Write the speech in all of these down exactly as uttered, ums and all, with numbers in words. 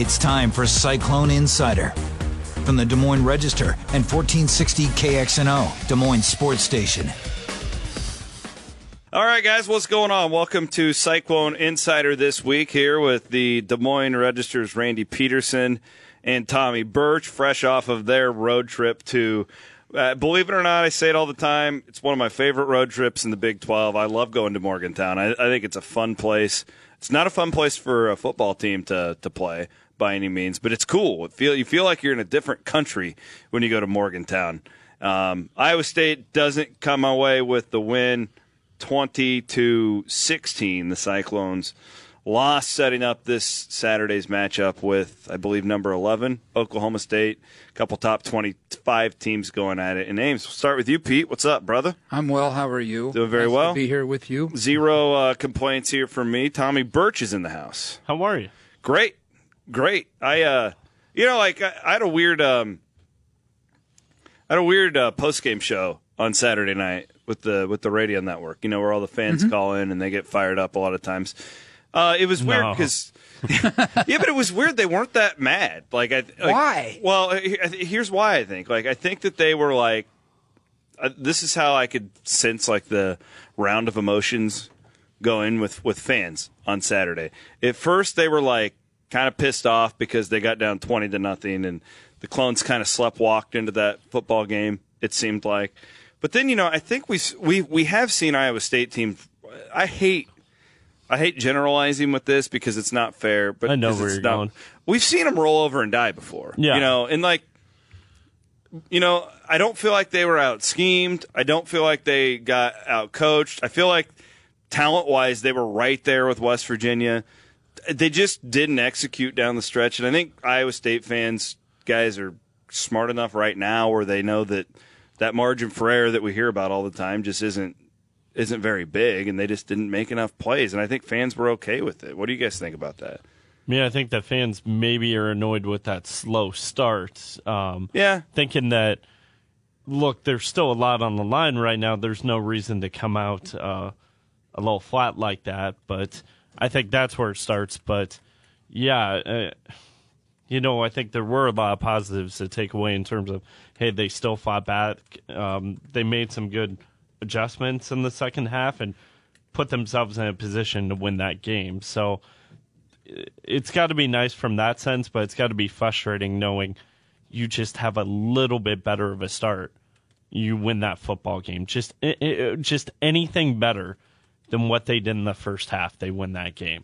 It's time for Cyclone Insider. From the Des Moines Register and fourteen sixty K X N O, Des Moines Sports Station. All right, guys, what's going on? Welcome to Cyclone Insider this week here with the Des Moines Register's Randy Peterson and Tommy Birch, fresh off of their road trip to, uh, believe it or not, I say it all the time, it's one of my favorite road trips in the Big twelve. I love going to Morgantown. I, I think it's a fun place. It's not a fun place for a football team to, to play by any means, but it's cool. It feel, you feel like you're in a different country when you go to Morgantown. Um, Iowa State doesn't come away with the win. twenty to sixteen, the Cyclones lost, setting up this Saturday's matchup with, I believe, number eleven, Oklahoma State. A couple top twenty-five teams going at it in Ames. We'll start with you, Pete. What's up, brother? I'm well. How are you? Doing very nice well. Nice to be here with you. Zero uh, complaints here from me. Tommy Birch is in the house. How are you? Great. Great. I, uh, you know, like, I, I had a weird, um, I had a weird uh, post-game show on Saturday night with the with the radio network, you know, where all the fans mm-hmm. call in and they get fired up a lot of times. Uh, it was weird because, no. yeah, but it was weird. They weren't that mad. Like, I, like why? Well, here's why I think. Like, I think that they were like, uh, this is how I could sense like the round of emotions going with with fans on Saturday. At first, they were like kind of pissed off because they got down twenty to nothing, and the Clones kind of sleptwalked into that football game. It seemed like. But then, you know, I think we we we have seen Iowa State teams. I hate I hate generalizing with this because it's not fair. But I know where you're not, going. We've seen them roll over and die before. Yeah. You know, and like, you know, I don't feel like they were out schemed. I don't feel like they got out coached. I feel like talent wise, they were right there with West Virginia. They just didn't execute down the stretch. And I think Iowa State fans, guys, are smart enough right now where they know that. That margin for error that we hear about all the time just isn't isn't very big, and they just didn't make enough plays. And I think fans were okay with it. What do you guys think about that? Yeah, I think that fans maybe are annoyed with that slow start. Um, yeah. Thinking that, look, there's still a lot on the line right now. There's no reason to come out uh, a little flat like that. But I think that's where it starts. But, yeah, uh, you know, I think there were a lot of positives to take away in terms of, hey, they still fought back. Um, they made some good adjustments in the second half and put themselves in a position to win that game. So it's got to be nice from that sense, but it's got to be frustrating knowing you just have a little bit better of a start. You win that football game. Just, it, it, just anything better than what they did in the first half, they win that game.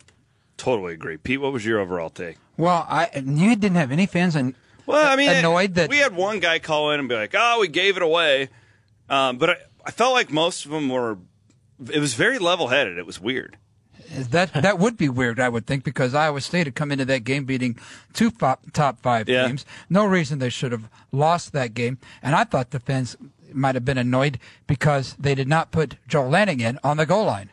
Totally agree. Pete, what was your overall take? Well, I you didn't have any fans and well, I mean, annoyed that... We had one guy call in and be like, oh, we gave it away. Um, but I, I felt like most of them were... It was very level-headed. It was weird. That that would be weird, I would think, because Iowa State had come into that game beating two fo- top five yeah. teams. No reason they should have lost that game. And I thought the fans might have been annoyed because they did not put Joel Lanning in on the goal line.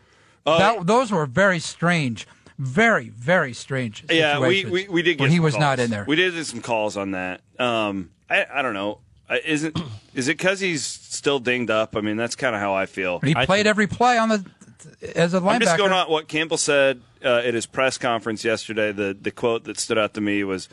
Uh, that, those were very strange Very, very strange. Yeah, we, we, we did get. When he was calls. Not in there. We did get some calls on that. Um, I I don't know. Isn't is it because he's still dinged up? I mean, that's kind of how I feel. But he played th- every play on the as a linebacker. I'm just going on what Campbell said uh, at his press conference yesterday. The the quote that stood out to me was,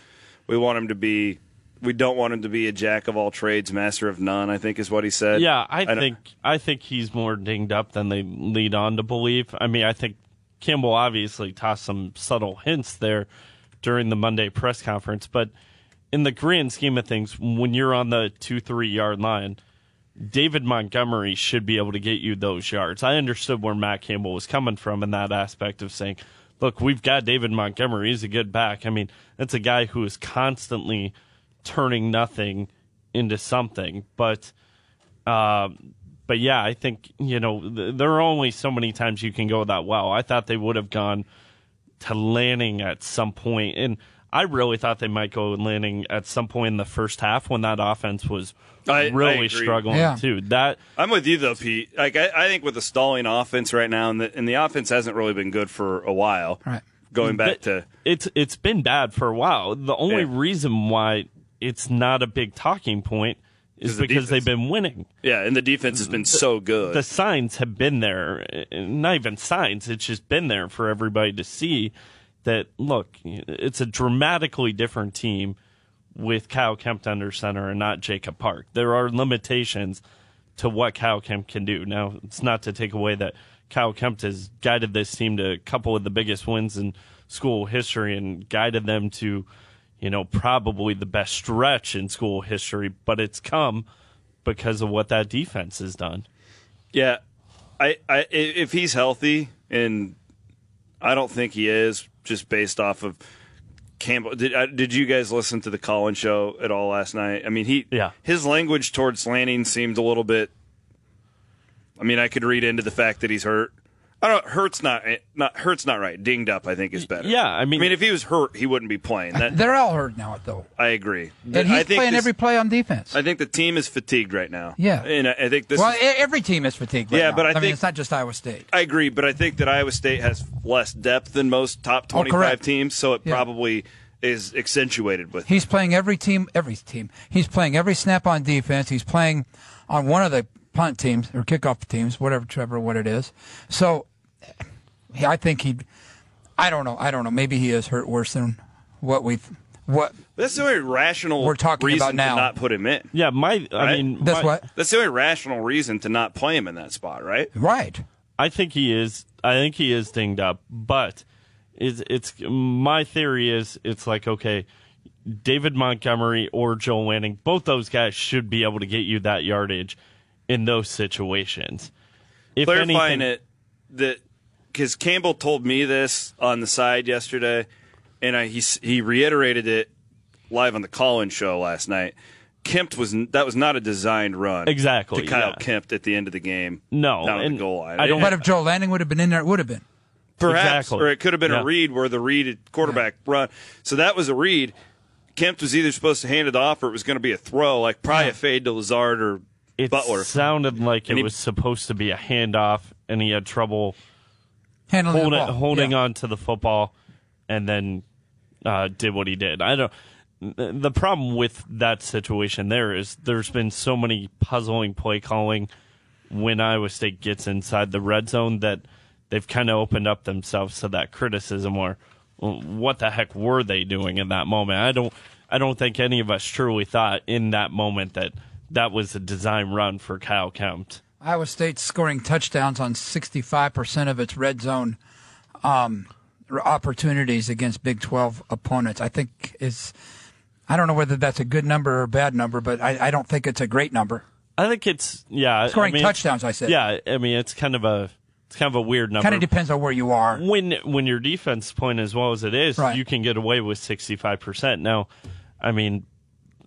"We want him to be. We don't want him to be a jack of all trades, master of none." I think is what he said. Yeah, I, I think I think he's more dinged up than they lead on to believe. I mean, I think. Campbell obviously tossed some subtle hints there during the Monday press conference, but in the grand scheme of things, when you're on the two, three-yard line, David Montgomery should be able to get you those yards. I understood where Matt Campbell was coming from in that aspect of saying, look, we've got David Montgomery. He's a good back. I mean, that's a guy who is constantly turning nothing into something, but... Uh, But, yeah, I think, you know, th- there are only so many times you can go that well. I thought they would have gone to Lanning at some point. And I really thought they might go Lanning at some point in the first half when that offense was I, really I struggling, yeah. too. That I'm with you, though, Pete. Like I, I think with the stalling offense right now, and the, and the offense hasn't really been good for a while. Right. Going back but to – it's It's been bad for a while. The only yeah. reason why it's not a big talking point – is because the they've been winning. Yeah, and the defense has been so good. The signs have been there. Not even signs. It's just been there for everybody to see. that, look, it's a dramatically different team with Kyle Kempt under center and not Jacob Park. There are limitations to what Kyle Kempt can do. Now, it's not to take away that Kyle Kempt has guided this team to a couple of the biggest wins in school history and guided them to, you know, probably the best stretch in school history, but it's come because of what that defense has done. Yeah, I, I if he's healthy, and I don't think he is, just based off of Campbell. Did I, did you guys listen to the Colin show at all last night? I mean, he yeah. his language towards Lanning seemed a little bit. I mean, I could read into the fact that he's hurt. I don't. Hurt's not not hurt's not right. Dinged up, I think, is better. Yeah, I mean, I mean, if he was hurt, he wouldn't be playing. That, they're all hurt now, though. I agree, and I, he's I think playing this, every play on defense. I think the team is fatigued right now. Yeah, and I, I think this. Well, is, every team is fatigued. Right yeah, now. but I, I think mean, it's not just Iowa State. I agree, but I think that Iowa State has less depth than most top twenty-five oh, teams, so it yeah. probably is accentuated with. He's them. playing every team, every team. He's playing every snap on defense. He's playing on one of the punt teams or kickoff teams, whatever, Trevor, what it is. So. Yeah, I think he. I don't know. I don't know. Maybe he is hurt worse than what we've. What that's the only rational we're talking reason about now. To not put him in. Yeah, my. I right? mean, that's my, what. That's the only rational reason to not play him in that spot, right? Right. I think he is. I think he is dinged up. But it's, it's my theory is it's like, okay, David Montgomery or Joel Lanning, both those guys should be able to get you that yardage in those situations. If Clarifying anything, it that. Because Campbell told me this on the side yesterday, and I, he he reiterated it live on the call-in show last night. Kempt was that was not a designed run exactly to Kyle yeah. Kempt at the end of the game. No, not on the goal line. I don't. But if Joel Lanning would have been in there, it would have been perhaps, exactly. or it could have been yeah. a read where the read quarterback yeah. run. So that was a read. Kempt was either supposed to hand it off or it was going to be a throw, like probably yeah. a fade to Lazard or it Butler. It sounded like and it he, was supposed to be a handoff, and he had trouble. Handling Hold it, holding yeah. on to the football, and then uh, did what he did. I don't. The problem with that situation there is there's been so many puzzling play calling when Iowa State gets inside the red zone that they've kind of opened up themselves to that criticism. Or what the heck were they doing in that moment? I don't. I don't think any of us truly thought in that moment that that was a design run for Kyle Kempt. Iowa State's scoring touchdowns on sixty-five percent of its red zone um, opportunities against Big twelve opponents. I think is, I don't know whether that's a good number or a bad number, but I, I don't think it's a great number. I think it's yeah, scoring I mean, touchdowns. I said yeah. I mean, it's kind of a it's kind of a weird number. Kind of depends on where you are. When when your defense playing as well as it is, right. you can get away with sixty-five percent. Now, I mean.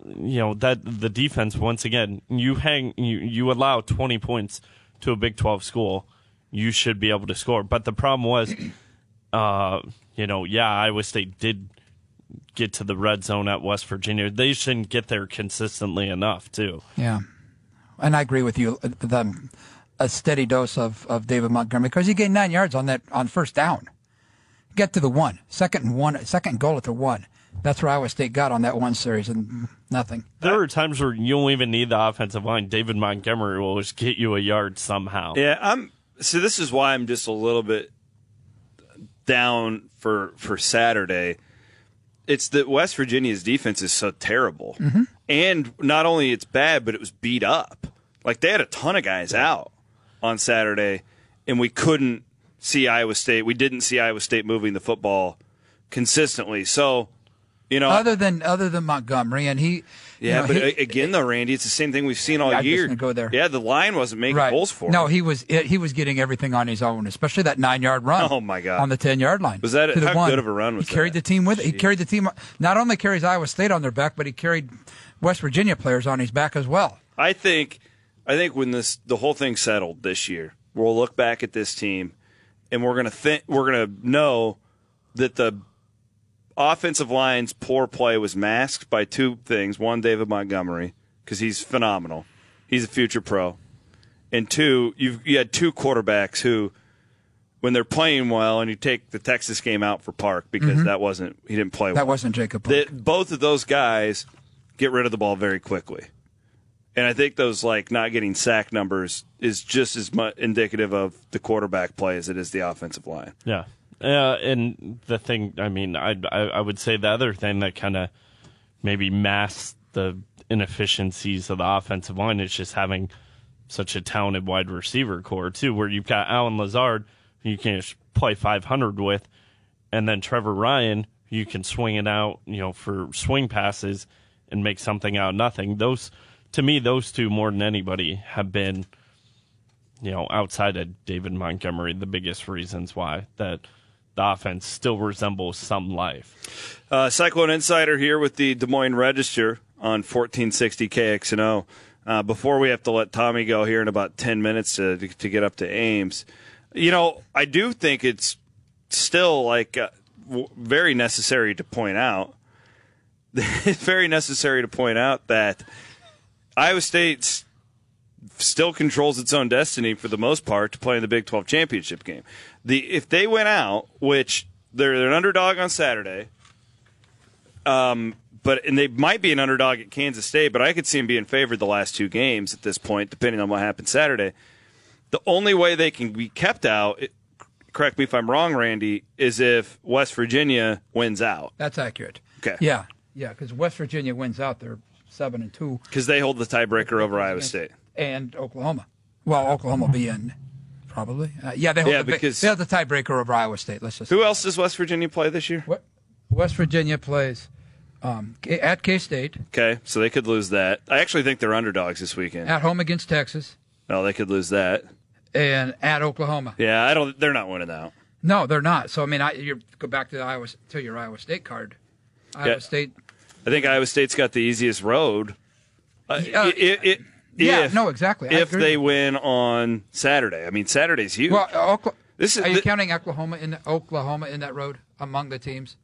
You know that the defense once again. You hang, you, you allow twenty points to a Big twelve school. You should be able to score. But the problem was, uh, you know, yeah, Iowa State did get to the red zone at West Virginia. They shouldn't get there consistently enough, too. Yeah, and I agree with you. The, a steady dose of, of David Montgomery because he gained nine yards on that on first down. Get to the one, second and one, second goal at the one. That's where Iowa State got on that one series and nothing. There are times where you don't even need the offensive line. David Montgomery will just get you a yard somehow. Yeah, I'm. So this is why I'm just a little bit down for for Saturday. It's that West Virginia's defense is so terrible, mm-hmm. and not only it's bad, but it was beat up. Like they had a ton of guys out on Saturday, and we couldn't see Iowa State. We didn't see Iowa State moving the football consistently. So. You know, other than other than Montgomery, and he, yeah, you know, but he, again though, Randy, it's the same thing we've seen all I'm year. Just gonna go there. Yeah, the line wasn't making right. goals for him. No, he was he was getting everything on his own, especially that nine yard run. Oh my God, on the ten yard line. Was that a, how one. good of a run? Was he that? carried the team with Jeez. it. He carried the team. Not only carries Iowa State on their back, but he carried West Virginia players on his back as well. I think, I think when this the whole thing settled this year, we'll look back at this team, and we're gonna think we're gonna know that the. Offensive line's poor play was masked by two things. One, David Montgomery, because he's phenomenal. He's a future pro. And two, you've, you had two quarterbacks who, when they're playing well, and you take the Texas game out for Park because mm-hmm. that wasn't – he didn't play that well. That wasn't Jacob Park. The, both of those guys get rid of the ball very quickly. And I think those, like, not getting sack numbers is just as much indicative of the quarterback play as it is the offensive line. Yeah. Uh, and the thing, I mean, I, I, I would say the other thing that kind of maybe masks the inefficiencies of the offensive line is just having such a talented wide receiver core, too, where you've got Allen Lazard, who you can play five hundred with, and then Trevor Ryan, who you can swing it out, you know, for swing passes and make something out of nothing. Those, to me, those two more than anybody have been, you know, outside of David Montgomery, the biggest reasons why that the offense still resembles some life. Uh, Cyclone Insider here with the Des Moines Register on fourteen sixty K X N O. Uh, before we have to let Tommy go here in about ten minutes to, to, to get up to Ames, you know, I do think it's still like uh, w- very necessary to point out. It's very necessary to point out that Iowa State's still controls its own destiny for the most part to play in the Big twelve championship game. The if they went out, which they're, they're an underdog on Saturday, um, but and they might be an underdog at Kansas State, but I could see them being favored the last two games at this point, depending on what happens Saturday. The only way they can be kept out, it, correct me if I'm wrong, Randy, is if West Virginia wins out. That's accurate. Okay. Yeah, yeah, because West Virginia wins out, they're seven and two because they hold the tiebreaker over Iowa State. And Oklahoma. Well, Oklahoma will be in, probably. Uh, yeah, they hold yeah, the, because they have the tiebreaker over Iowa State. Let's just. Who else does West Virginia play this year? What? West Virginia plays um, at K-State. Okay, so they could lose that. I actually think they're underdogs this weekend. At home against Texas. No, they could lose that. And at Oklahoma. Yeah, I don't. They're not winning out. No, they're not. So I mean, I, you go back to the Iowa to your Iowa State card. Iowa yeah. State. I think Iowa State's got the easiest road. Uh, uh, it, it, Yeah, if, no, exactly. If they win on Saturday. I mean, Saturday's huge. Well, Oklahoma, this is, are you th- counting Oklahoma in Oklahoma in that road among the teams?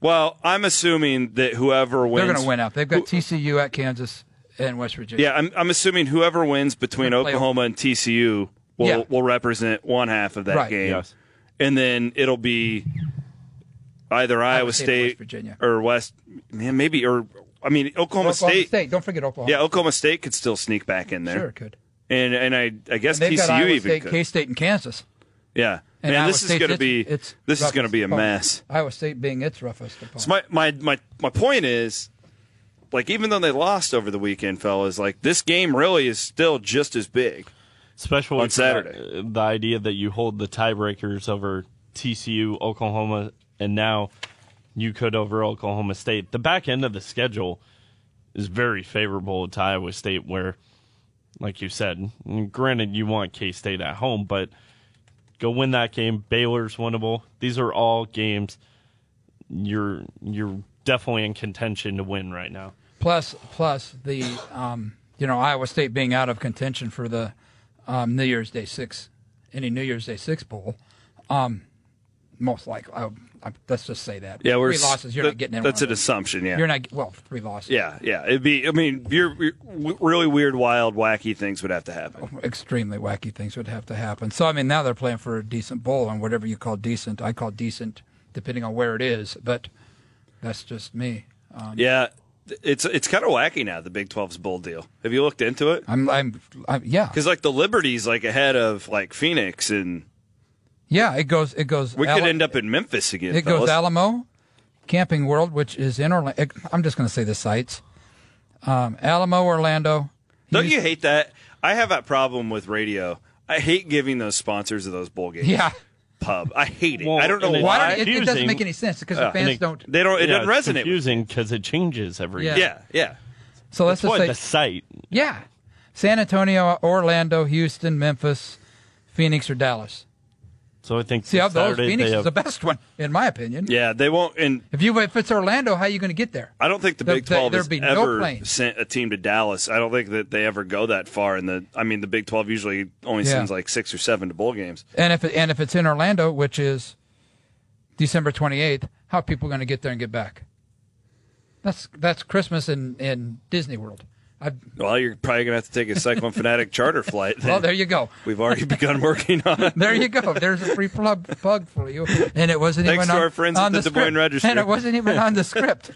Well, I'm assuming that whoever wins. They're going to win out. They've got who, T C U at Kansas and West Virginia. Yeah, I'm, I'm assuming whoever wins between Oklahoma and T C U will, yeah. will represent one half of that right. game. Yes. And then it'll be either Iowa, Iowa State, State West Virginia. or West, man, maybe, or I mean, Oklahoma, Oklahoma State, State. Don't forget Oklahoma. Yeah, Oklahoma State could still sneak back in there. Sure, it could. And and I I guess and T C U got Iowa even State, could. K-State and Kansas. Yeah, and man, this is, gonna be, it's, it's this is going to be this is going to be a mess. Iowa State being its roughest opponent. So my, my my my point is, like, even though they lost over the weekend, fellas, like this game really is still just as big. Especially on Saturday, the idea that you hold the tiebreakers over T C U, Oklahoma, and now. You could over Oklahoma State. The back end of the schedule is very favorable to Iowa State where, like you said, granted you want K-State at home, but go win that game. Baylor's winnable. These are all games you're you're definitely in contention to win right now. Plus, plus the um, you know Iowa State being out of contention for the um, New Year's Day six, any New Year's Day six bowl, um, most likely. I, I, let's just say that. Yeah, we're three losses. You're that, not getting in. That's an assumption. Yeah, you're not. Well, three losses. Yeah, yeah. It'd be. I mean, you're, you're really weird, wild, wacky things would have to happen. Oh, extremely wacky things would have to happen. So I mean, now they're playing for a decent bowl, and whatever you call decent, I call decent, depending on where it is. But that's just me. Um, yeah, it's it's kind of wacky now. The Big twelve's bowl deal. Have you looked into it? I'm. I'm. I'm yeah. Because like the Liberty's like ahead of like Phoenix and. Yeah, it goes. It goes. We Al- could end up in Memphis again. It fellas. goes Alamo, Camping World, which is in Orlando. I'm just going to say the sites: um, Alamo, Orlando. Don't Houston. You hate that? I have that problem with radio. I hate giving those sponsors of those bowl games. Yeah, pub. I hate it. Well, I don't know why. It, it doesn't make any sense because uh, the fans it, don't. They don't. It yeah, doesn't it's resonate. Confusing because it changes every. Yeah, yeah. yeah. So let's just say the site. Yeah, San Antonio, Orlando, Houston, Memphis, Phoenix, or Dallas. So I think see, Saturday those Phoenix have... is the best one, in my opinion. Yeah, they won't. And if you if it's Orlando, how are you going to get there? I don't think the Big twelve has ever no sent a team to Dallas. I don't think that they ever go that far. In the, I mean, the Big twelve usually only yeah. sends like six or seven to bowl games. And if it, and if it's in Orlando, which is December twenty-eighth, how are people going to get there and get back? That's that's Christmas in, in Disney World. I've, well, you're probably going to have to take a Cyclone Fanatic charter flight. Then. Well, there you go. We've already begun working on it. There you go. There's a free plug, plug for you. And it wasn't Thanks even to on, our friends on at the Des Moines Register. And it wasn't even on the script.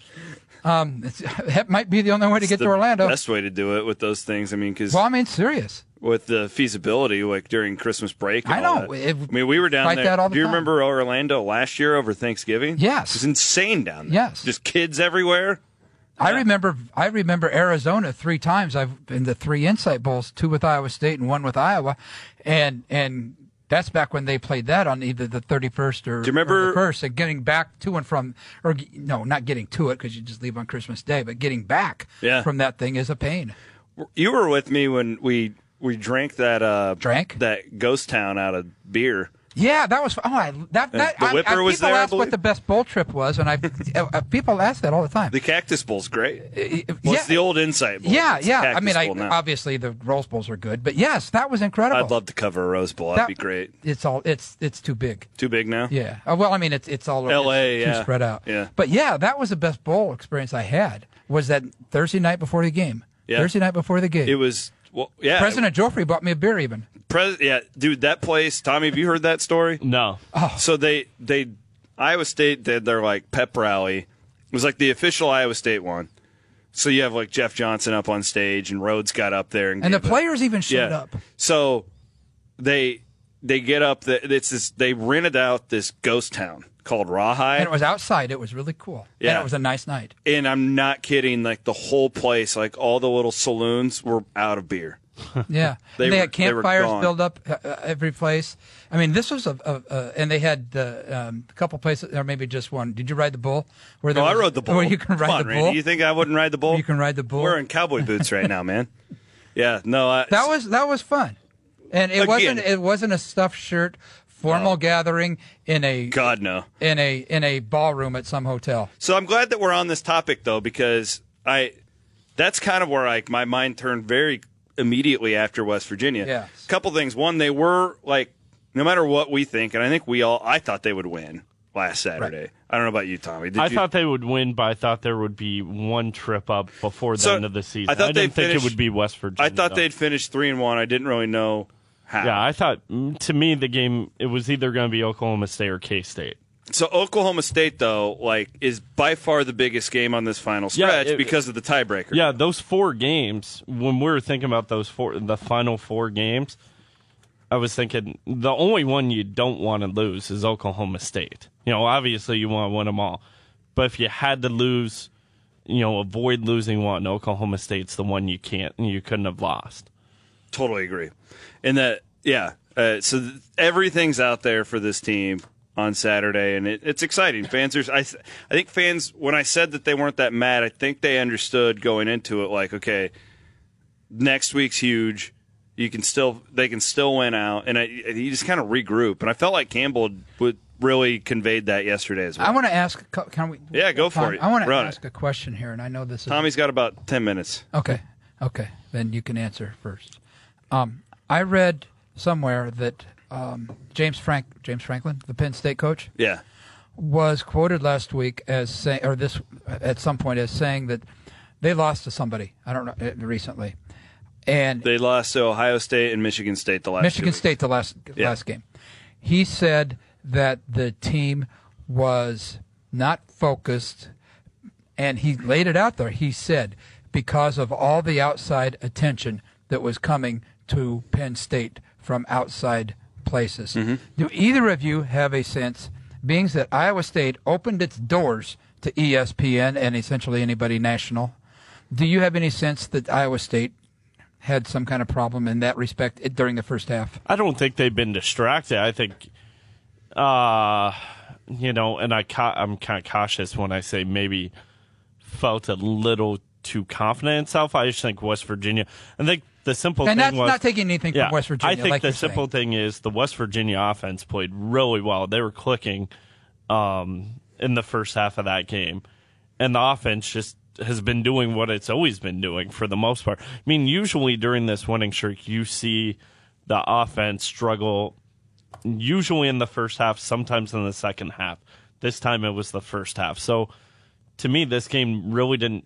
Um, it's, that might be the only way to it's get to Orlando. Best way to do it with those things. I mean, because well, I mean, serious. with the feasibility, like during Christmas break. And I know. It, I mean, we were down there. That all the Do you time. remember Orlando last year over Thanksgiving? Yes. It was insane down there. Yes. Just kids everywhere. I yeah. remember. I remember Arizona three times. I've been to three Insight Bowls, two with Iowa State and one with Iowa, and and. That's back when they played that on either the thirty-first or, remember, or the first, and getting back to and from, or no, not getting to it because you just leave on Christmas Day, but getting back yeah. from that thing is a pain. You were with me when we we drank that uh, drank that Ghost Town out of beer. Yeah, that was oh, I, that that the I, Whipper I, I, was there. People ask what the best bowl trip was, and I people ask that all the time. The Cactus Bowl's great. Uh, well, yeah. It's the old Insight Bowl. Yeah, it's yeah. I mean, I, obviously the Rose Bowls are good, but yes, that was incredible. I'd love to cover a Rose Bowl. That'd that, be great. It's all it's it's too big. Too big now. Yeah. Uh, well, I mean, it's it's all L A. It's, yeah. Too spread out. Yeah. But yeah, that was the best bowl experience I had. Was that Thursday night before the game? Yeah. Thursday night before the game. It was. Well, yeah. President Joffrey bought me a beer even. Pre- yeah, dude, that place, Tommy, have you heard that story? No. Oh. So they, they, Iowa State did their, like, pep rally. It was, like, the official Iowa State one. So you have, like, Jeff Johnson up on stage, and Rhodes got up there. And, and the players up. even showed yeah. up. So they they get up. The, it's this, they rented out this ghost town called Rawhide. And it was outside. It was really cool. Yeah. And it was a nice night. And I'm not kidding. Like, the whole place, like, all the little saloons were out of beer. Yeah, they, and they were, had campfires they built up uh, every place. I mean, this was a, a, a and they had uh, um, a couple places, or maybe just one. Did you ride the bull? Where no, was, I rode the bull. Where you can ride Come on, the Randy. bull? You think I wouldn't ride the bull? You can ride the bull. We're in cowboy boots right now, man. Yeah, no, I, that was that was fun, and it again, wasn't it wasn't a stuffed shirt formal no. gathering in a God no in a in a ballroom at some hotel. So I'm glad that we're on this topic though, because I that's kind of where like my mind turned very. immediately after West Virginia. Yes. A couple things. One, they were like, no matter what we think, and I think we all, I thought they would win last Saturday. Right. I don't know about you, Tommy. Did I you? thought they would win, but I thought there would be one trip up before the so, end of the season. I, thought I didn't think finished, it would be West Virginia. I thought though. they'd finish three and one. I didn't really know how. Yeah, I thought, to me, the game, it was either going to be Oklahoma State or K-State. So Oklahoma State, though, like, is by far the biggest game on this final stretch yeah, it, because of the tiebreaker. Yeah, those four games, when we were thinking about those four, the final four games, I was thinking the only one you don't want to lose is Oklahoma State. You know, obviously you want to win them all. But if you had to lose, you know, avoid losing one, Oklahoma State's the one you can't and you couldn't have lost. Totally agree. And that, yeah, uh, so th- everything's out there for this team on Saturday, and it, it's exciting. Fans are, I, I think fans, when I said that they weren't that mad, I think they understood going into it, like, okay, next week's huge. You can still, they can still win out, and I, you just kind of regroup. And I felt like Campbell would really conveyed that yesterday as well. I want to ask, can we? Yeah, go Tom, for it. I want to Run ask it. a question here, and I know this. Tommy's is, got about ten minutes. Okay, okay, then you can answer first. Um, I read somewhere that. Um, James Frank, James Franklin, the Penn State coach, yeah, was quoted last week as saying, or this at some point as saying that they lost to somebody. I don't know recently, and they lost to Ohio State and Michigan State the last Michigan State the last yeah. last game. He said that the team was not focused, and he laid it out there. He said because of all the outside attention that was coming to Penn State from outside places. Mm-hmm. Do either of you have a sense, being that Iowa State opened its doors to E S P N and essentially anybody national, do you have any sense that Iowa State had some kind of problem in that respect during the first half? I don't think they've been distracted. I think, uh, you know, and I ca- I'm kind of cautious when I say maybe felt a little too confident in itself. I just think West Virginia, I think The simple and thing that's was, not taking anything yeah, from West Virginia. I think like the simple saying. thing is the West Virginia offense played really well. They were clicking um, in the first half of that game, and the offense just has been doing what it's always been doing for the most part. I mean, usually during this winning streak, you see the offense struggle, usually in the first half, sometimes in the second half. This time it was the first half. So to me, this game really didn't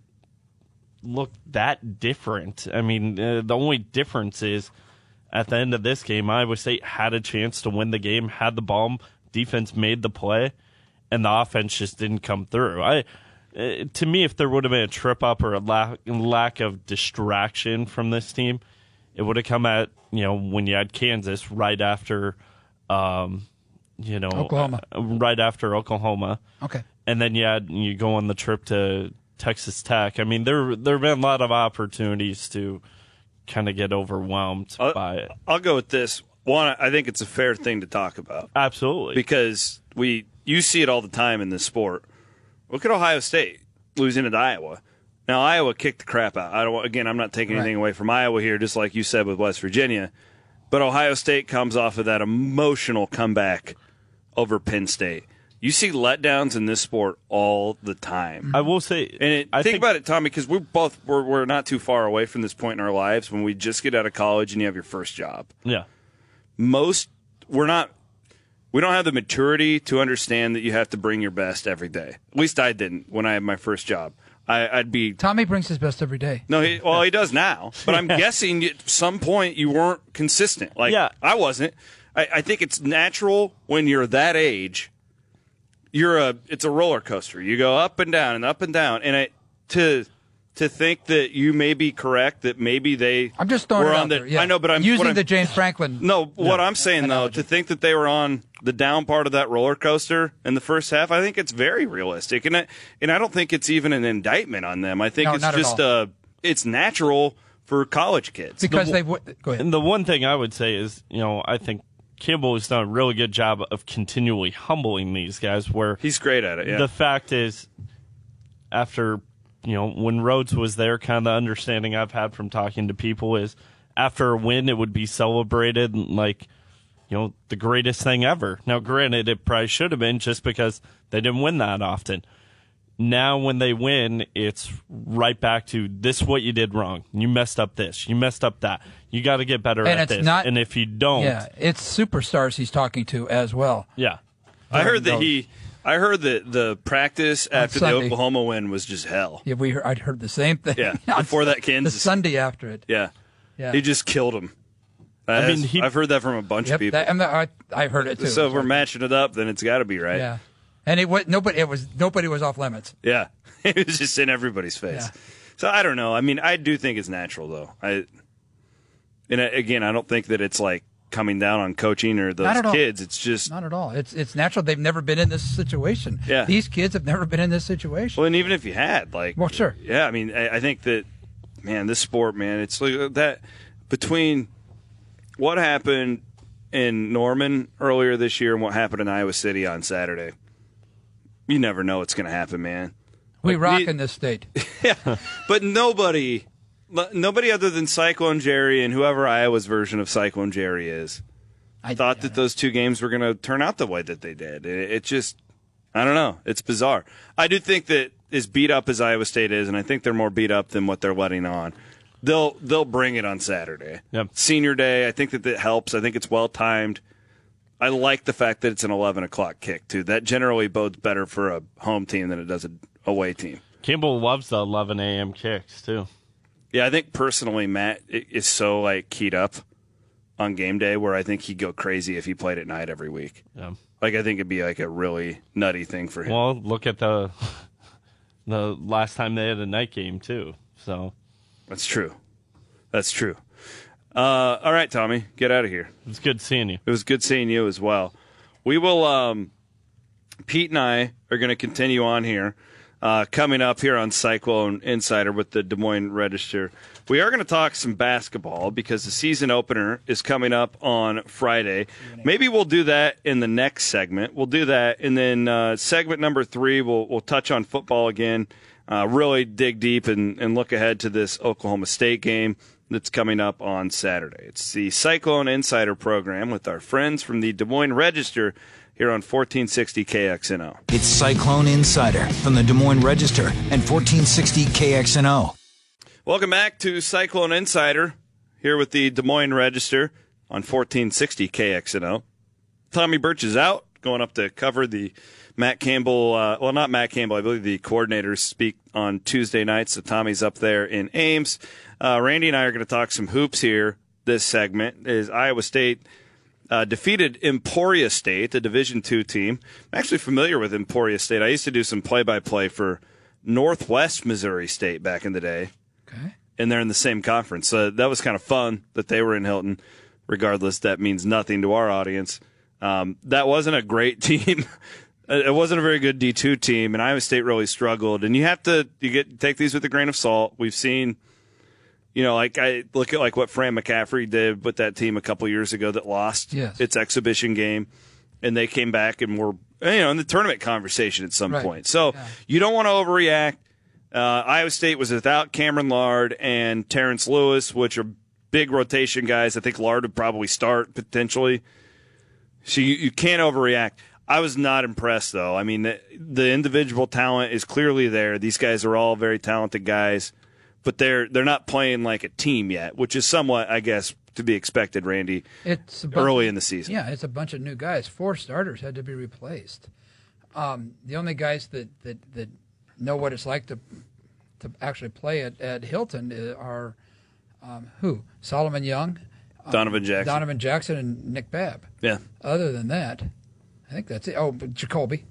look that different. I mean, uh, the only difference is at the end of this game, Iowa State had a chance to win the game, had the ball, defense made the play, and the offense just didn't come through. I, uh, to me, if there would have been a trip up or a lack, lack of distraction from this team, It would have come at, you know, when you had Kansas right after, um, you know, Oklahoma. Uh, right after Oklahoma. Okay. And then you had, you go on the trip to Texas Tech. I mean, there there have been a lot of opportunities to kind of get overwhelmed I'll, by it. I'll go with this. One, I think it's a fair thing to talk about. Absolutely. Because we you see it all the time in this sport. Look at Ohio State losing at Iowa. Now, Iowa kicked the crap out. I don't. Again, I'm not taking anything right. away from Iowa here, just like you said with West Virginia. But Ohio State comes off of that emotional comeback over Penn State. You see letdowns in this sport all the time. I will say, and it, I think, think about it, Tommy, because we're both we're, we're not too far away from this point in our lives when we just get out of college and you have your first job. Yeah, most we're not we don't have the maturity to understand that you have to bring your best every day. At least I didn't when I had my first job. I, I'd be Tommy brings his best every day. No, he, well he does now, but I'm yeah. guessing at some point you weren't consistent. Like yeah. I wasn't. I, I think it's natural when you're that age. You're a it's a roller coaster. You go up and down and up and down. And I to to think that you may be correct that maybe they I'm just throwing were it on out the, there. Yeah. I know, but I'm using the I'm, James Franklin. No, what no, I'm saying analogy. though, to think that they were on the down part of that roller coaster in the first half, I think it's very realistic, and I, and I don't think it's even an indictment on them. I think no, it's just uh it's natural for college kids because the, they w- go ahead. And the one thing I would say is, you know, I think Campbell has done a really good job of continually humbling these guys. Where he's great at it. Yeah. The fact is, after you know when Rhodes was there, kind of the understanding I've had from talking to people is after a win, it would be celebrated like you know the greatest thing ever. Now, granted, it probably should have been just because they didn't win that often. Now, when they win, it's right back to this: what you did wrong. You messed up this. You messed up that. You got to get better and at it's this. Not, and if you don't, yeah, it's superstars he's talking to as well. Yeah, I heard that he. I heard that the practice after the Oklahoma win was just hell. Yeah, we. Heard, I'd heard the same thing. Yeah, before that Kansas. The Sunday after it. Yeah, yeah. He just killed him. I, I mean, he, I've heard that from a bunch yep, of people. That, and I, I heard it too. So if we're matching it up, then it's got to be right. Yeah. And it was nobody. It was nobody was off limits. Yeah, it was just in everybody's face. Yeah. So I don't know. I mean, I do think it's natural though. I and I, again, I don't think that it's like coming down on coaching or those kids. All. It's just not at all. It's it's natural. They've never been in this situation. Yeah, these kids have never been in this situation. Well, and even if you had, like, well, sure. Yeah, I mean, I, I think that man, this sport, man, it's like that between what happened in Norman earlier this year and what happened in Iowa City on Saturday. You never know what's going to happen, man. We like, rock we, in this state. Yeah, but nobody, nobody other than Cyclone Jerry and whoever Iowa's version of Cyclone Jerry is, I thought that those two games were going to turn out the way that they did. It, it just, I don't know. It's bizarre. I do think that as beat up as Iowa State is, and I think they're more beat up than what they're letting on, they'll they'll bring it on Saturday. Yep. Senior Day, I think that that helps. I think it's well-timed. I like the fact that it's an eleven o'clock kick, too. That generally bodes better for a home team than it does an away team. Campbell loves the eleven a.m. kicks, too. Yeah, I think personally Matt is so, like, keyed up on game day where I think he'd go crazy if he played at night every week. Yeah. Like, I think it'd be, like, a really nutty thing for him. Well, look at the the last time they had a night game, too. So that's true. That's true. Uh, all right, Tommy, get out of here. It was good seeing you. It was good seeing you as well. We will, um, Pete and I are going to continue on here, uh, coming up here on Cyclone Insider with the Des Moines Register. We are going to talk some basketball because the season opener is coming up on Friday. Maybe we'll do that in the next segment. We'll do that. And then, uh, segment number three, we'll, we'll touch on football again, uh, really dig deep and, and look ahead to this Oklahoma State game that's coming up on Saturday. It's the Cyclone Insider program with our friends from the Des Moines Register here on fourteen sixty K X N O. It's Cyclone Insider from the Des Moines Register and fourteen sixty K X N O. Welcome back to Cyclone Insider here with the Des Moines Register on fourteen sixty K X N O. Tommy Birch is out, going up to cover the Matt Campbell, uh, well, not Matt Campbell, I believe the coordinators speak on Tuesday night, so Tommy's up there in Ames. Uh, Randy and I are going to talk some hoops here. This segment is Iowa State uh, defeated Emporia State, a Division two team. I'm actually familiar with Emporia State. I used to do some play-by-play for Northwest Missouri State back in the day. Okay. and they're in the same conference. So that was kind of fun that they were in Hilton. Regardless, that means nothing to our audience. Um, that wasn't a great team. It wasn't a very good D two team, and Iowa State really struggled. And you have to you get take these with a grain of salt. We've seen, you know, like I look at like what Fran McCaffrey did with that team a couple years ago that lost yes. its exhibition game, and they came back and were, you know, in the tournament conversation at some right. point. So yeah. you don't want to overreact. Uh, Iowa State was without Cameron Lard and Terrence Lewis, which are big rotation guys. I think Lard would probably start potentially. So you, you can't overreact. I was not impressed, though. I mean, the, the individual talent is clearly there. These guys are all very talented guys, but they're they're not playing like a team yet, which is somewhat, I guess, to be expected, Randy, it's a early of, in the season. Yeah, it's a bunch of new guys. Four starters had to be replaced. Um, the only guys that, that, that know what it's like to to actually play at, at Hilton are um, who? Solomon Young, um, Donovan Jackson. Donovan Jackson, and Nick Babb. Yeah. Other than that, I think that's it. Oh, but Jacoby.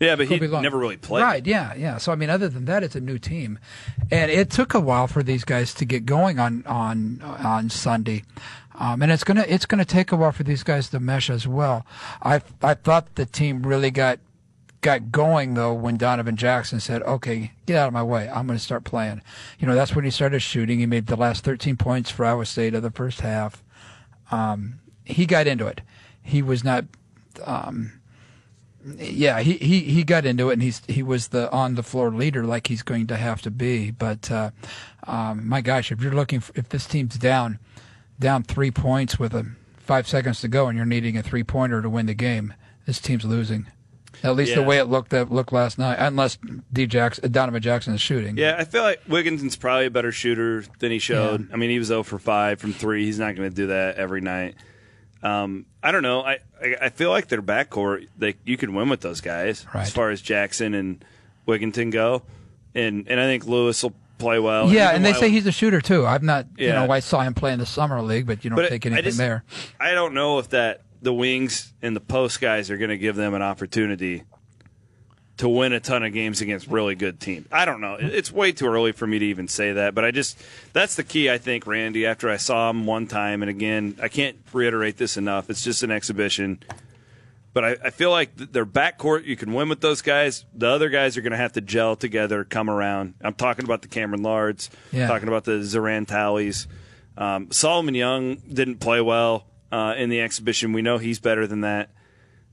Yeah, but Jacoby he Long. never really played. Right, yeah, yeah. So, I mean, other than that, it's a new team. And it took a while for these guys to get going on on, on Sunday. Um, and it's going to it's gonna take a while for these guys to mesh as well. I, I thought the team really got got going, though, when Donovan Jackson said, okay, get out of my way. I'm going to start playing. You know, that's when he started shooting. He made the last thirteen points for Iowa State of the first half. Um, he got into it. He was not... Um, yeah, he, he, he got into it, and he's he was the on the floor leader, like he's going to have to be. But uh, um, my gosh, if you're looking for, if this team's down down three points with a, five seconds to go, and you're needing a three pointer to win the game, this team's losing. At least yeah. the way it looked that looked last night, unless D Jackson, Donovan Jackson is shooting. Yeah, I feel like Wigginton's probably a better shooter than he showed. Yeah. I mean, he was zero for five from three. He's not going to do that every night. Um, I don't know. I, I, I feel like their backcourt, they you could win with those guys right. as far as Jackson and Wigginton go, and and I think Lewis will play well. Yeah, and, and they say he's a shooter too. I've not, yeah. you know, I saw him play in the summer league, but you don't but take anything I just, there. I don't know if that the wings and the post guys are going to give them an opportunity to win a ton of games against really good teams. I don't know. It's way too early for me to even say that, but I just that's the key, I think, Randy. After I saw him one time, and again, I can't reiterate this enough. It's just an exhibition. But I, I feel like their backcourt, you can win with those guys. The other guys are going to have to gel together, come around. I'm talking about the Cameron Lards, yeah. talking about the Zoran Tallies. Um, Solomon Young didn't play well uh, in the exhibition. We know he's better than that.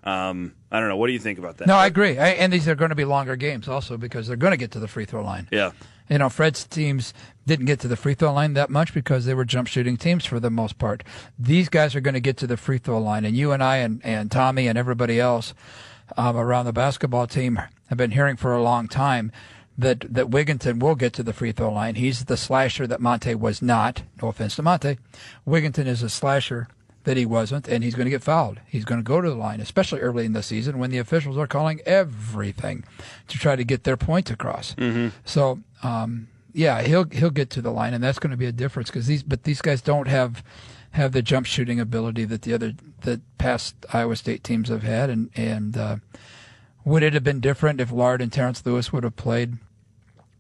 Um, I don't know. What do you think about that? No, I agree. I, and these are going to be longer games also because they're going to get to the free throw line. Yeah. You know, Fred's teams didn't get to the free throw line that much because they were jump shooting teams for the most part. These guys are going to get to the free throw line. And you and I and, and Tommy and everybody else um, around the basketball team have been hearing for a long time that, that Wigginton will get to the free throw line. He's the slasher that Monte was not. No offense to Monte. Wigginton is a slasher that he wasn't, and he's going to get fouled. He's going to go to the line, especially early in the season when the officials are calling everything to try to get their points across. Mm-hmm. So, um, yeah, he'll he'll get to the line, and that's going to be a difference because these but these guys don't have have the jump shooting ability that the other that past Iowa State teams have had. And and uh, would it have been different if Lard and Terrence Lewis would have played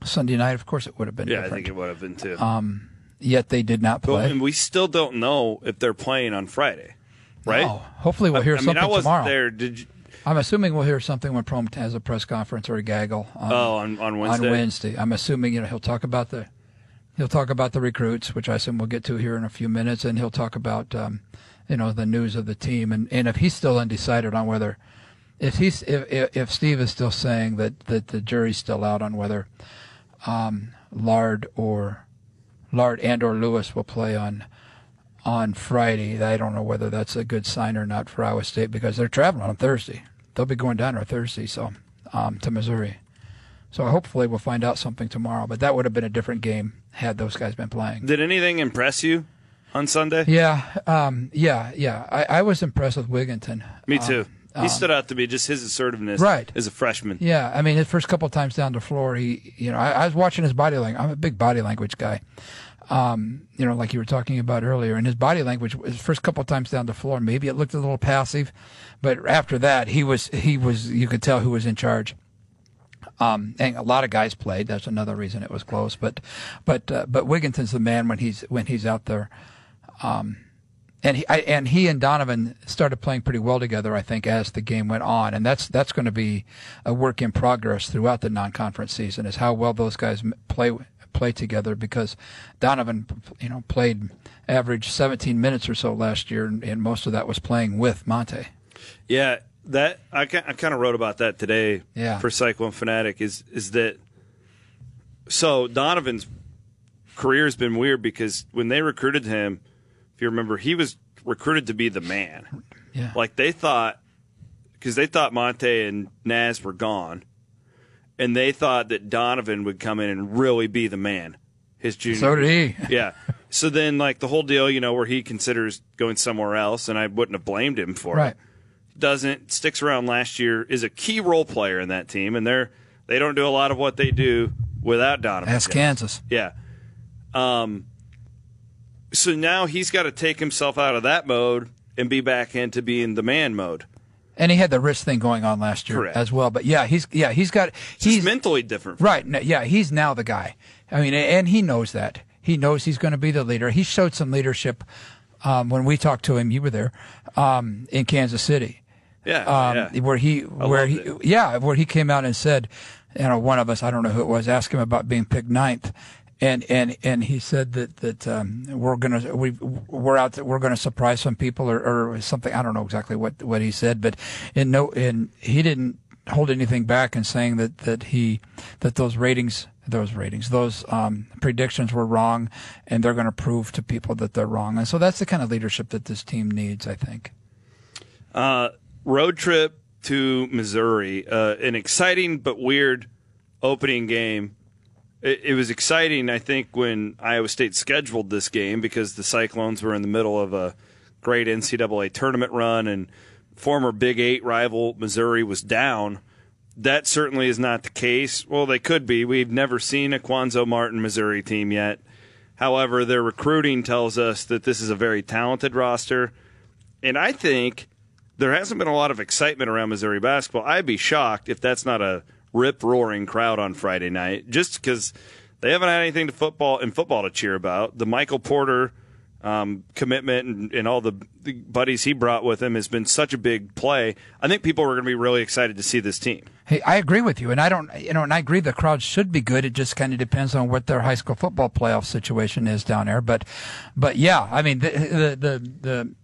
Sunday night? Of course, it would have been. Yeah, different. I think it would have been too. Um, Yet they did not play. But, and we still don't know if they're playing on Friday, right? No. Hopefully we'll hear I, something tomorrow. I mean, I wasn't tomorrow. there. Did you? I'm assuming we'll hear something when Prom has a press conference or a gaggle. On, oh, on, on Wednesday? On Wednesday. I'm assuming you know he'll talk about the he'll talk about the recruits, which I assume we'll get to here in a few minutes, and he'll talk about um, you know the news of the team and, and if he's still undecided on whether if he's if if Steve is still saying that, that the jury's still out on whether um, Lard or Lard and or Lewis will play on on Friday. I don't know whether that's a good sign or not for Iowa State because they're traveling on Thursday. They'll be going down on Thursday so um, to Missouri. So hopefully we'll find out something tomorrow. But that would have been a different game had those guys been playing. Did anything impress you on Sunday? Yeah, um, yeah, yeah. I, I was impressed with Wigginton. Me too. Um, he stood out to me, just his assertiveness right. as a freshman. Yeah, I mean, his first couple of times down the floor, he, you know, I, I was watching his body language. I'm a big body language guy. Um, you know, like you were talking about earlier, and his body language, his first couple of times down the floor, maybe it looked a little passive, but after that, he was, he was, you could tell who was in charge. Um, and a lot of guys played. That's another reason it was close. But, but, uh, but Wigginton's the man when he's when he's out there. Um, and he I, and he and Donovan started playing pretty well together, I think, as the game went on. And that's that's going to be a work in progress throughout the non-conference season, is how well those guys play play together. Because Donovan, you know, played average seventeen minutes or so last year, and, and most of that was playing with Monte. Yeah. That I, I kind of wrote about that today yeah. for Cyclone Fanatic is is that so Donovan's career has been weird because when they recruited him, if you remember, he was recruited to be the man. Yeah. Like they thought because they thought Monte and Naz were gone, and they thought that Donovan would come in and really be the man. His junior. So did he. Yeah. So then like the whole deal, you know, where he considers going somewhere else, and I wouldn't have blamed him for right. it. Doesn't sticks around last year, is a key role player in that team, and they're they don't do a lot of what they do without Donovan. That's Kansas. Yeah. Um so now he's got to take himself out of that mode and be back into being the man mode. And he had the wrist thing going on last year Correct. as well. But yeah, he's yeah, he's got he's, he's mentally different. Right. Yeah, he's now the guy. I mean, and he knows that. He knows he's going to be the leader. He showed some leadership um when we talked to him, you were there, um in Kansas City. Yeah, um, yeah. where he, where he, it. yeah, where he came out and said, you know, one of us, I don't know who it was, asked him about being picked ninth, and and and he said that that um, we're gonna we we're out to, we're gonna surprise some people or, or something. I don't know exactly what what he said, but in no, and he didn't hold anything back in saying that that he that those ratings, those ratings, those um, predictions were wrong, and they're gonna prove to people that they're wrong, and so that's the kind of leadership that this team needs, I think. Uh. Road trip to Missouri, uh, an exciting but weird opening game. It, it was exciting, I think, when Iowa State scheduled this game because the Cyclones were in the middle of a great N C double A tournament run, and former Big Eight rival Missouri was down. That certainly is not the case. Well, they could be. We've never seen a Quanzo Martin Missouri team yet. However, their recruiting tells us that this is a very talented roster, and I think – there hasn't been a lot of excitement around Missouri basketball. I'd be shocked if that's not a rip-roaring crowd on Friday night, just because they haven't had anything to football in football to cheer about. The Michael Porter um, commitment and, and all the, the buddies he brought with him has been such a big play. I think people are going to be really excited to see this team. Hey, I agree with you, and I don't, you know, and I agree the crowd should be good. It just kind of depends on what their high school football playoff situation is down there. But, but yeah, I mean the the the. the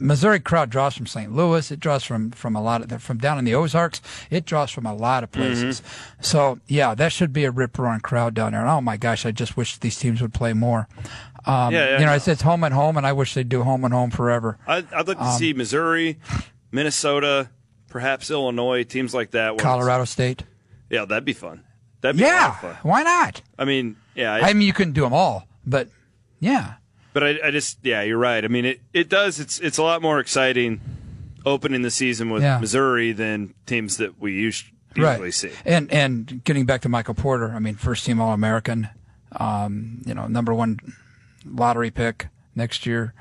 Missouri crowd draws from Saint Louis. It draws from, from a lot of from down in the Ozarks. It draws from a lot of places. Mm-hmm. So yeah, that should be a rip-roaring crowd down there. And oh my gosh, I just wish these teams would play more. Um, yeah, yeah, you know, it's, it's home and home, and I wish they'd do home and home forever. I'd, I'd like to um, see Missouri, Minnesota, perhaps Illinois, teams like that. Colorado State. Yeah, that'd be fun. That'd be yeah, fun. Why not? I mean, yeah. I, I mean, you couldn't do them all, but yeah. But I, I just, yeah, you're right. I mean, it, it does. It's it's a lot more exciting opening the season with yeah. Missouri than teams that we usually right. see. And and getting back to Michael Porter, I mean, first team All American, um, you know, number one lottery pick next year.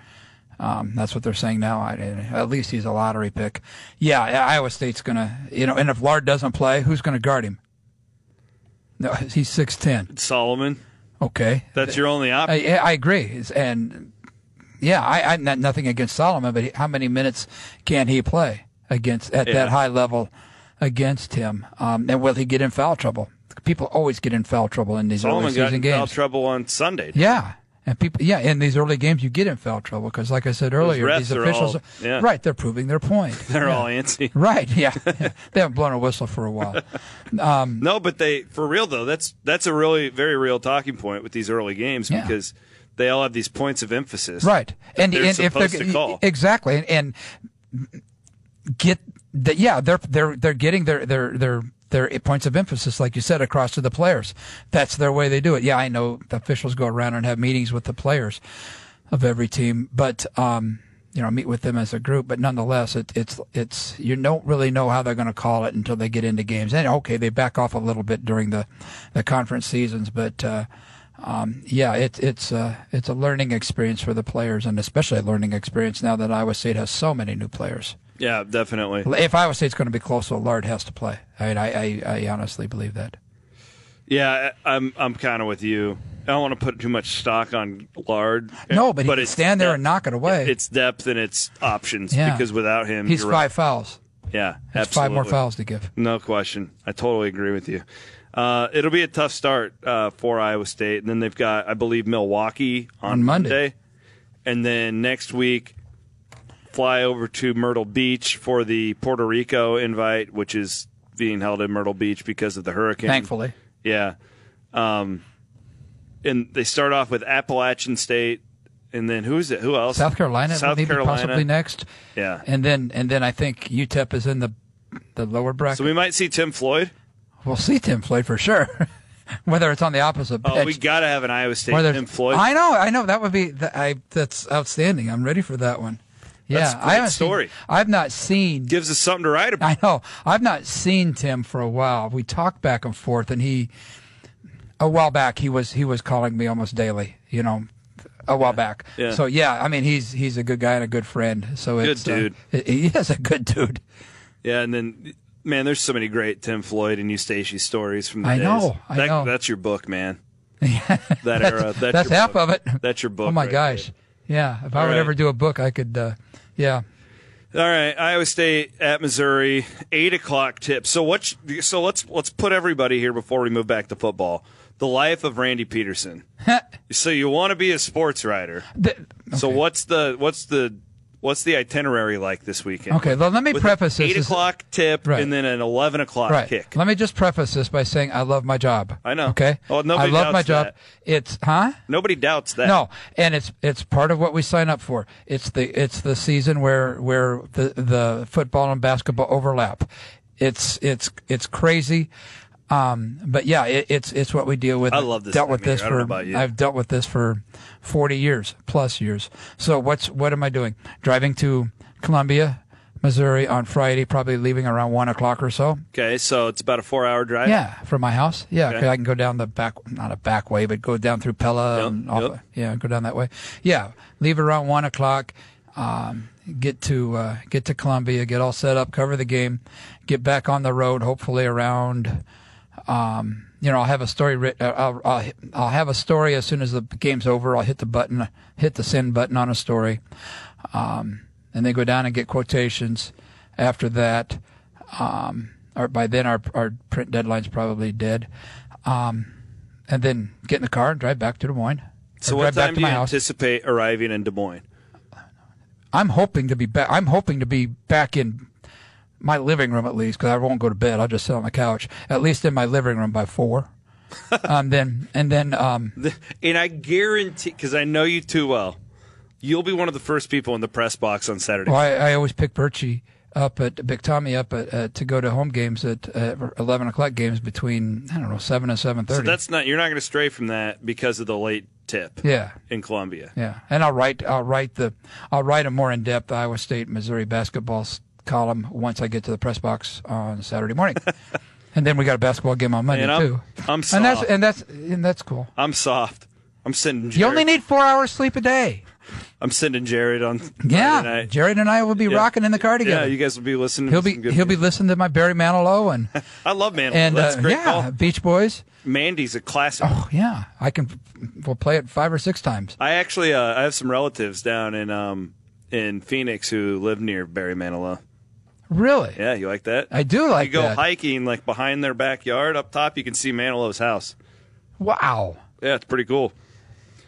Um, that's what they're saying now. I, at least he's a lottery pick. Yeah, Iowa State's gonna, you know, and if Lard doesn't play, who's gonna guard him? No, he's six ten. Solomon. Okay, that's your only option. I, I agree, and yeah, I, I nothing against Solomon, but how many minutes can he play against at yeah. that high level against him? Um, and will he get in foul trouble? People always get in foul trouble in these Solomon early season got in games. Foul trouble on Sunday. Yeah, and people, yeah, in these early games you get in foul trouble because, like I said earlier, these officials, all, yeah. right? They're proving their point. They're yeah. all antsy. Right? Yeah, they haven't blown a whistle for a while. Um, no, but they, for real though, that's that's a really very real talking point with these early games yeah. because they all have these points of emphasis, right? And, they're and supposed if they're to call. Exactly, and, and get the, yeah, they're they're they're getting their their their. Their points of emphasis, like you said, across to the players. That's their way they do it. Yeah, I know the officials go around and have meetings with the players of every team, but um, you know, meet with them as a group. But nonetheless, it, it's it's you don't really know how they're going to call it until they get into games. And okay, they back off a little bit during the the conference seasons, but uh, um, yeah, it's it's uh, it's a learning experience for the players, and especially a learning experience now that Iowa State has so many new players. Yeah, definitely. If Iowa State's going to be close, so Lard has to play. I mean, I, I, I honestly believe that. Yeah, I'm I'm kind of with you. I don't want to put too much stock on Lard. No, but, but he can stand there depth, and knock it away. It's depth and it's options, yeah. because without him, he's five right. fouls. Yeah, he's absolutely. Five more fouls to give. No question. I totally agree with you. Uh, it'll be a tough start uh, for Iowa State, and then they've got, I believe, Milwaukee on, on Monday. Monday, and then next week fly over to Myrtle Beach for the Puerto Rico invite, which is being held in Myrtle Beach because of the hurricane. Thankfully, yeah. Um, and they start off with Appalachian State, and then who is it? Who else? South Carolina, South maybe Carolina, possibly next. Yeah, and then and then I think U T E P is in the the lower bracket. So we might see Tim Floyd. We'll see Tim Floyd for sure, whether it's on the opposite bench. Oh, we got to have an Iowa State Tim Floyd. I know, I know. That would be the, I. That's outstanding. I'm ready for that one. Yeah, that's a great I haven't story. Seen, I've not seen. Gives us something to write about. I know. I've not seen Tim for a while. We talked back and forth, and he, a while back, he was he was calling me almost daily. You know, a while yeah. back. Yeah. So yeah, I mean, he's he's a good guy and a good friend. So good it's, dude. Uh, he is a good dude. Yeah, and then. Man, there's so many great Tim Floyd and Eustace stories from the I days. Know, I that, know. That's your book, man. Yeah, that that's, era. That's, that's your half book. Of it. That's your book. Oh, my right gosh. There. Yeah. If All I right. would ever do a book, I could, uh, yeah. All right. Iowa State at Missouri, eight o'clock tip. So what's, so let's let's put everybody here before we move back to football. The life of Randy Peterson. So you want to be a sports writer. The, okay. So what's the what's the – What's the itinerary like this weekend? Okay, well, let me With preface this. eight o'clock tip right. and then an eleven o'clock right. kick. Let me just preface this by saying I love my job. I know. Okay? Oh, nobody I love doubts my job. That. It's, huh? Nobody doubts that. No, and it's it's part of what we sign up for. It's the it's the season where where the, the football and basketball overlap. It's it's it's crazy. Um, but yeah, it, it's it's what we deal with. I love this. Dealt with this for, I've dealt with this for forty years plus years. So what's what am I doing? Driving to Columbia, Missouri on Friday, probably leaving around one o'clock or so. Okay, so it's about a four-hour drive. Yeah, from my house. Yeah, okay. I can go down the back, not a back way, but go down through Pella. Yep, and off, yep. Yeah, go down that way. Yeah, leave around one o'clock. Um, get to uh, get to Columbia, get all set up, cover the game, get back on the road. Hopefully around. Um, you know, I'll have a story. I'll, I'll I'll have a story as soon as the game's over. I'll hit the button, hit the send button on a story, um, and then go down and get quotations. After that, um, or by then our our print deadline's probably dead, um, and then get in the car and drive back to Des Moines. So what time do you anticipate arriving in Des Moines? I'm hoping to be back. I'm hoping to be back in. My living room, at least, because I won't go to bed. I'll just sit on the couch. At least in my living room by four. um, then and then. Um, and I guarantee, because I know you too well, you'll be one of the first people in the press box on Saturday. Well, I, I always pick Birchie up at Big Tommy up at, uh, to go to home games at uh, eleven o'clock games between I don't know seven and seven thirty. So that's not you're not going to stray from that because of the late tip. Yeah. In Columbia. Yeah, and I'll write I'll write the I'll write a more in depth Iowa State Missouri basketball story. Column once I get to the press box on Saturday morning, and then we got a basketball game on Monday I'm, too. I'm soft, and that's and that's and that's cool. I'm soft. I'm sending. Jared. You only need four hours sleep a day. I'm sending Jared on. Yeah, Friday night. Jared and I will be yeah. rocking in the car together. Yeah, you guys will be listening. He'll to be he'll music. Be listening to my Barry Manilow and I love Manilow. And, that's uh, great. Yeah, call. Beach Boys. Mandy's a classic. Oh yeah, I can. We'll play it five or six times. I actually uh, I have some relatives down in um in Phoenix who live near Barry Manilow. Really? Yeah, you like that? I do like that. You go that. hiking like behind their backyard up top, you can see Manilow's house. Wow. Yeah, it's pretty cool.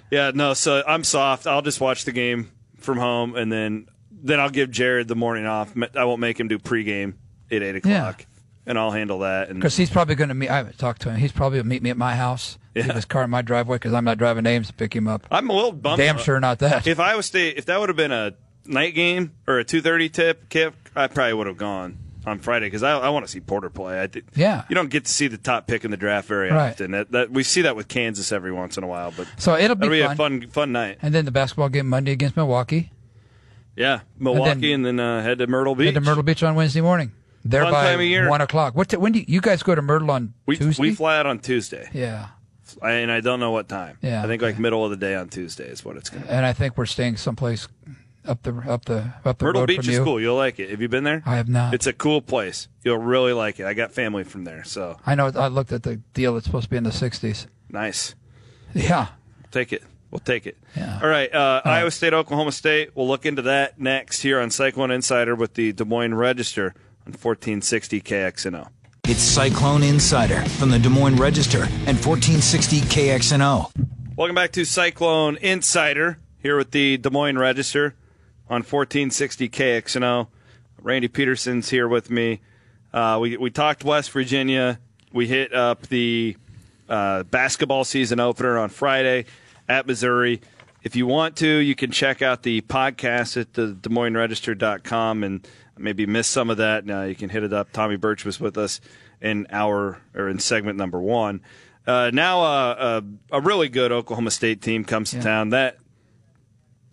Yeah, no, so I'm soft. I'll just watch the game from home, and then then I'll give Jared the morning off. I won't make him do pregame at eight o'clock, yeah. and I'll handle that. Because he's probably going to meet – I haven't talked to him. He's probably going to meet me at my house. Yeah. Leave his car in my driveway because I'm not driving Ames to pick him up. I'm a little bummed. Damn sure not that. If Iowa State – if that would have been a night game or a two thirty tip, Kip – I probably would have gone on Friday because I, I want to see Porter play. I th- yeah, you don't get to see the top pick in the draft very right. often. That, that we see that with Kansas every once in a while, but so it'll be, be fun. a fun fun night. And then the basketball game Monday against Milwaukee. Yeah, Milwaukee, and then, and then uh, head to Myrtle Beach. Head to Myrtle Beach on Wednesday morning. There fun by time of year. one o'clock. What? T- when do you, you guys go to Myrtle on we, Tuesday? We fly out on Tuesday. Yeah. I, and I don't know what time. Yeah. I think okay. like middle of the day on Tuesday is what it's going to be. And I think we're staying someplace. up the up the up the Myrtle road Beach from you. Is cool. You'll like it. Have you been there? I have not. It's a cool place. You'll really like it. I got family from there, so I know. I looked at the deal. It's supposed to be in the sixties. Nice. Yeah. Take it. We'll take it. Yeah. All right. Uh, All right. Iowa State, Oklahoma State. We'll look into that next here on Cyclone Insider with the Des Moines Register on fourteen sixty K X N O. It's Cyclone Insider from the Des Moines Register and fourteen sixty K X N O. Welcome back to Cyclone Insider here with the Des Moines Register on fourteen sixty K X N O. Randy Peterson's here with me. Uh, we we talked West Virginia. We hit up the uh, basketball season opener on Friday at Missouri. If you want to, you can check out the podcast at the Des Moines Register dot com and maybe miss some of that. Now you can hit it up. Tommy Birch was with us in our or in segment number one. Uh, now uh, a, a really good Oklahoma State team comes yeah. to town. That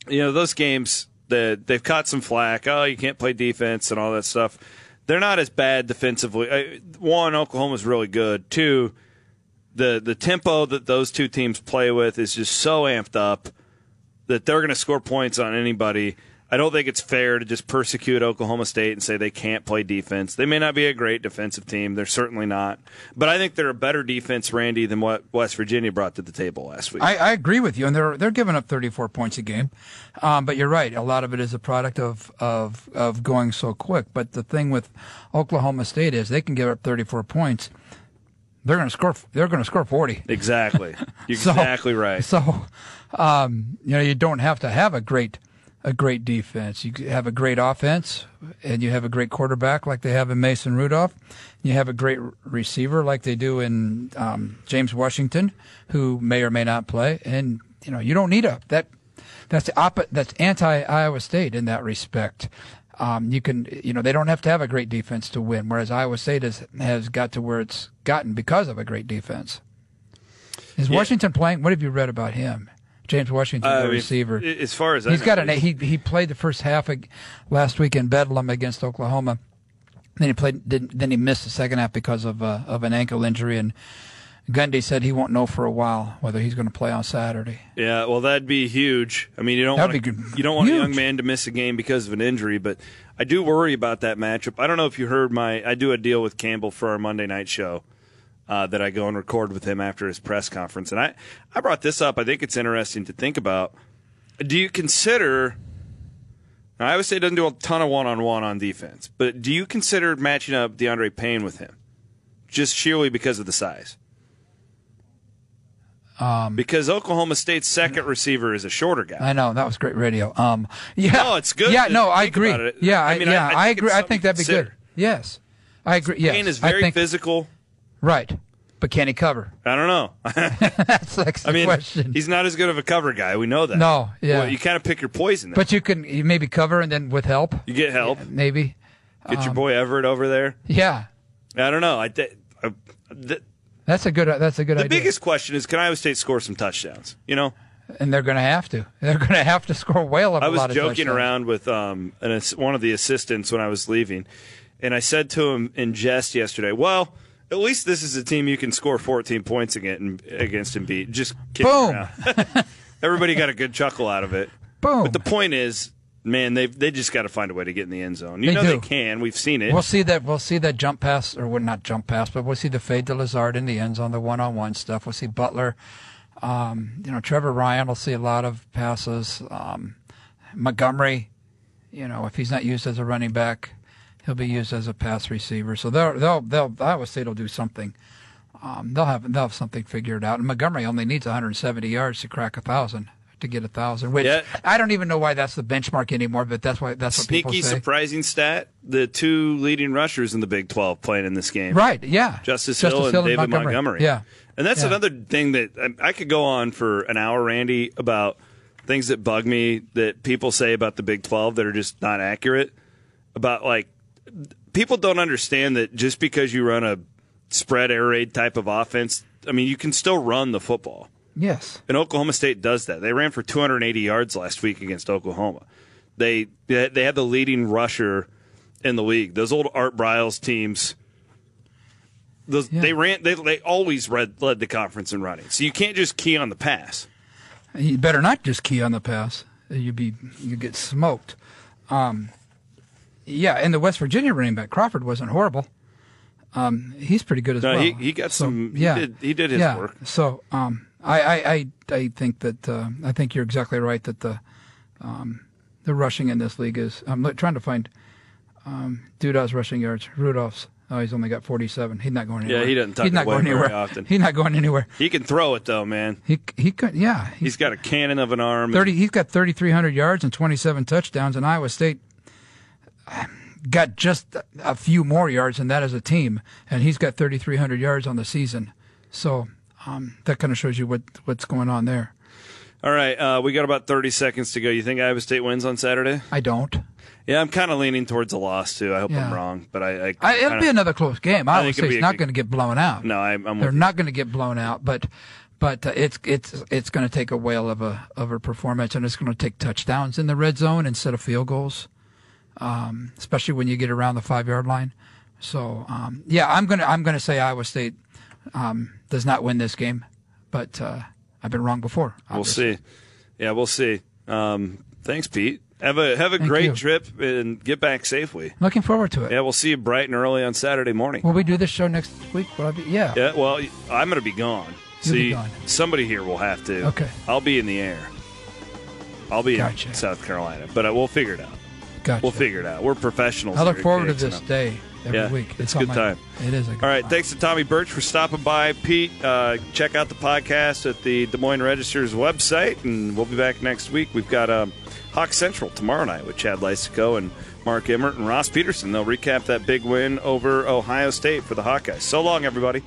you know those games that they've caught some flack. Oh, you can't play defense and all that stuff. They're not as bad defensively. One, Oklahoma's really good. Two, The the tempo that those two teams play with is just so amped up that they're going to score points on anybody. I don't think it's fair to just persecute Oklahoma State and say they can't play defense. They may not be a great defensive team. They're certainly not. But I think they're a better defense, Randy, than what West Virginia brought to the table last week. I, I agree with you, and they're they're giving up thirty-four points a game. Um, but you're right. A lot of it is a product of, of, of going so quick. But the thing with Oklahoma State is they can give up thirty-four points. They're going to score. They're going to score forty. Exactly. You're so, exactly right. So, um, you know, you don't have to have a great, a great defense. You have a great offense, and you have a great quarterback like they have in Mason Rudolph. You have a great receiver like they do in um, James Washington, who may or may not play. And you know, you don't need a that. That's oppo- That's anti Iowa State in that respect. Um, you can, you know, they don't have to have a great defense to win, whereas Iowa State has, has got to where it's gotten because of a great defense. Is yeah. Washington playing? What have you read about him? James Washington, uh, the receiver. As far as he's I got know. an he he played the first half of, last week in Bedlam against Oklahoma. Then he played. Didn't, then he missed the second half because of uh, of an ankle injury, and Gundy said he won't know for a while whether he's going to play on Saturday. Yeah, well, that'd be huge. I mean, you don't that'd want a, you don't want huge. a young man to miss a game because of an injury, but I do worry about that matchup. I don't know if you heard my I do a deal with Campbell for our Monday night show uh, that I go and record with him after his press conference, and I I brought this up. I think it's interesting to think about. Do you consider now, Iowa State doesn't do a ton of one on one on defense, but do you consider matching up DeAndre Payne with him just sheerly because of the size? Um, because Oklahoma State's second receiver is a shorter guy. I know. That was great radio. Um, yeah. No, it's good. Yeah, no, I agree. Yeah, I, I, mean, yeah, I, I, I agree. I think that'd be good. Yes. I agree. Yes. Payne is very I think, physical. Right. But can he cover? I don't know. That's like the I mean, question. He's not as good of a cover guy. We know that. No. Yeah. Well, you kind of pick your poison there. But you can you maybe cover and then with help. You get help. Yeah, maybe. Get um, your boy Everett over there. Yeah. I don't know. I, I, I That's a good. That's a good. The idea. biggest question is, can Iowa State score some touchdowns? You know, and they're going to have to. They're going to have to score well. I was lot joking of around with um an, one of the assistants when I was leaving, and I said to him in jest yesterday, "Well, at least this is a team you can score fourteen points against against and beat." Just kidding. Boom. Everybody got a good chuckle out of it. Boom. But the point is, man, they they just got to find a way to get in the end zone. You they know do. they can. We've seen it. We'll see that. We'll see that jump pass, or well, not jump pass, but we'll see the fade to Lazard in the end zone, the one-on-one stuff. We'll see Butler. Um, you know, Trevor Ryan will see a lot of passes. Um, Montgomery, you know, if he's not used as a running back, he'll be used as a pass receiver. So they'll they'll they'll Iowa State will do something. Um, they'll have they'll have something figured out. And Montgomery only needs one hundred seventy yards to crack a thousand. To get a thousand, which yeah. I don't even know why that's the benchmark anymore, but that's why that's what Sneaky, people say. Surprising stat: the two leading rushers in the Big twelve playing in this game, right? Yeah, Justice, Justice Hill, Hill and, and David Montgomery. Montgomery. Yeah, and that's yeah. another thing that I could go on for an hour, Randy, about things that bug me that people say about the Big twelve that are just not accurate. About like people don't understand that just because you run a spread air raid type of offense, I mean, you can still run the football. Yes. And Oklahoma State does that. They ran for two hundred eighty yards last week against Oklahoma. They they had the leading rusher in the league. Those old Art Briles teams, those, yeah. they ran. They they always read, led the conference in running. So you can't just key on the pass. You better not just key on the pass. you be you get smoked. Um, yeah, and the West Virginia running back Crawford wasn't horrible. Um, he's pretty good as no, well. He, he got so, some. Yeah, he did, he did his yeah. work. So um, I, I, I I think that uh, I think you're exactly right that the um, the rushing in this league is. I'm trying to find um, Duda's rushing yards. Rudolph's. Oh, he's only got forty-seven. He's not going anywhere. Yeah, he doesn't tuck it away very often. He's not going anywhere. He can throw it, though, man. He he could, yeah. He's, he's got a cannon of an arm. thirty. He's got thirty-three hundred yards and twenty-seven touchdowns, and Iowa State got just a few more yards than that as a team, and he's got thirty-three hundred yards on the season. So um, that kind of shows you what what's going on there. All right, uh, we got about thirty seconds to go. You think Iowa State wins on Saturday? I don't. Yeah, I'm kind of leaning towards a loss, too. I hope yeah. I'm wrong. but I, I, I It'll I be another close game. Iowa State's not going to get blown out. No, I, I'm They're not going to get blown out, but but uh, it's it's it's going to take a whale of a, of a performance, and it's going to take touchdowns in the red zone instead of field goals, um, especially when you get around the five-yard line. So, um, yeah, I'm going to I'm gonna say Iowa State um, does not win this game, but uh, I've been wrong before. Obviously. We'll see. Yeah, we'll see. Um, thanks, Pete. Have a have a Thank great you. trip and get back safely. Looking forward to it. Yeah, we'll see you bright and early on Saturday morning. Will we do this show next week? Will I be, yeah. Yeah. Well, I'm going to be gone. You'll see, be gone. Somebody here will have to. Okay. I'll be in the air. I'll be gotcha. in South Carolina, but I, we'll figure it out. Gotcha. We'll figure it out. We're professionals. I look forward to this day every yeah, week. It's, it's a good my, time. It is a good time. All right. Time. Thanks to Tommy Birch for stopping by. Pete, uh, check out the podcast at the Des Moines Register's website, and we'll be back next week. We've got um, Hawk Central tomorrow night with Chad Lysico and Mark Emmert and Ross Peterson. They'll recap that big win over Ohio State for the Hawkeyes. So long, everybody.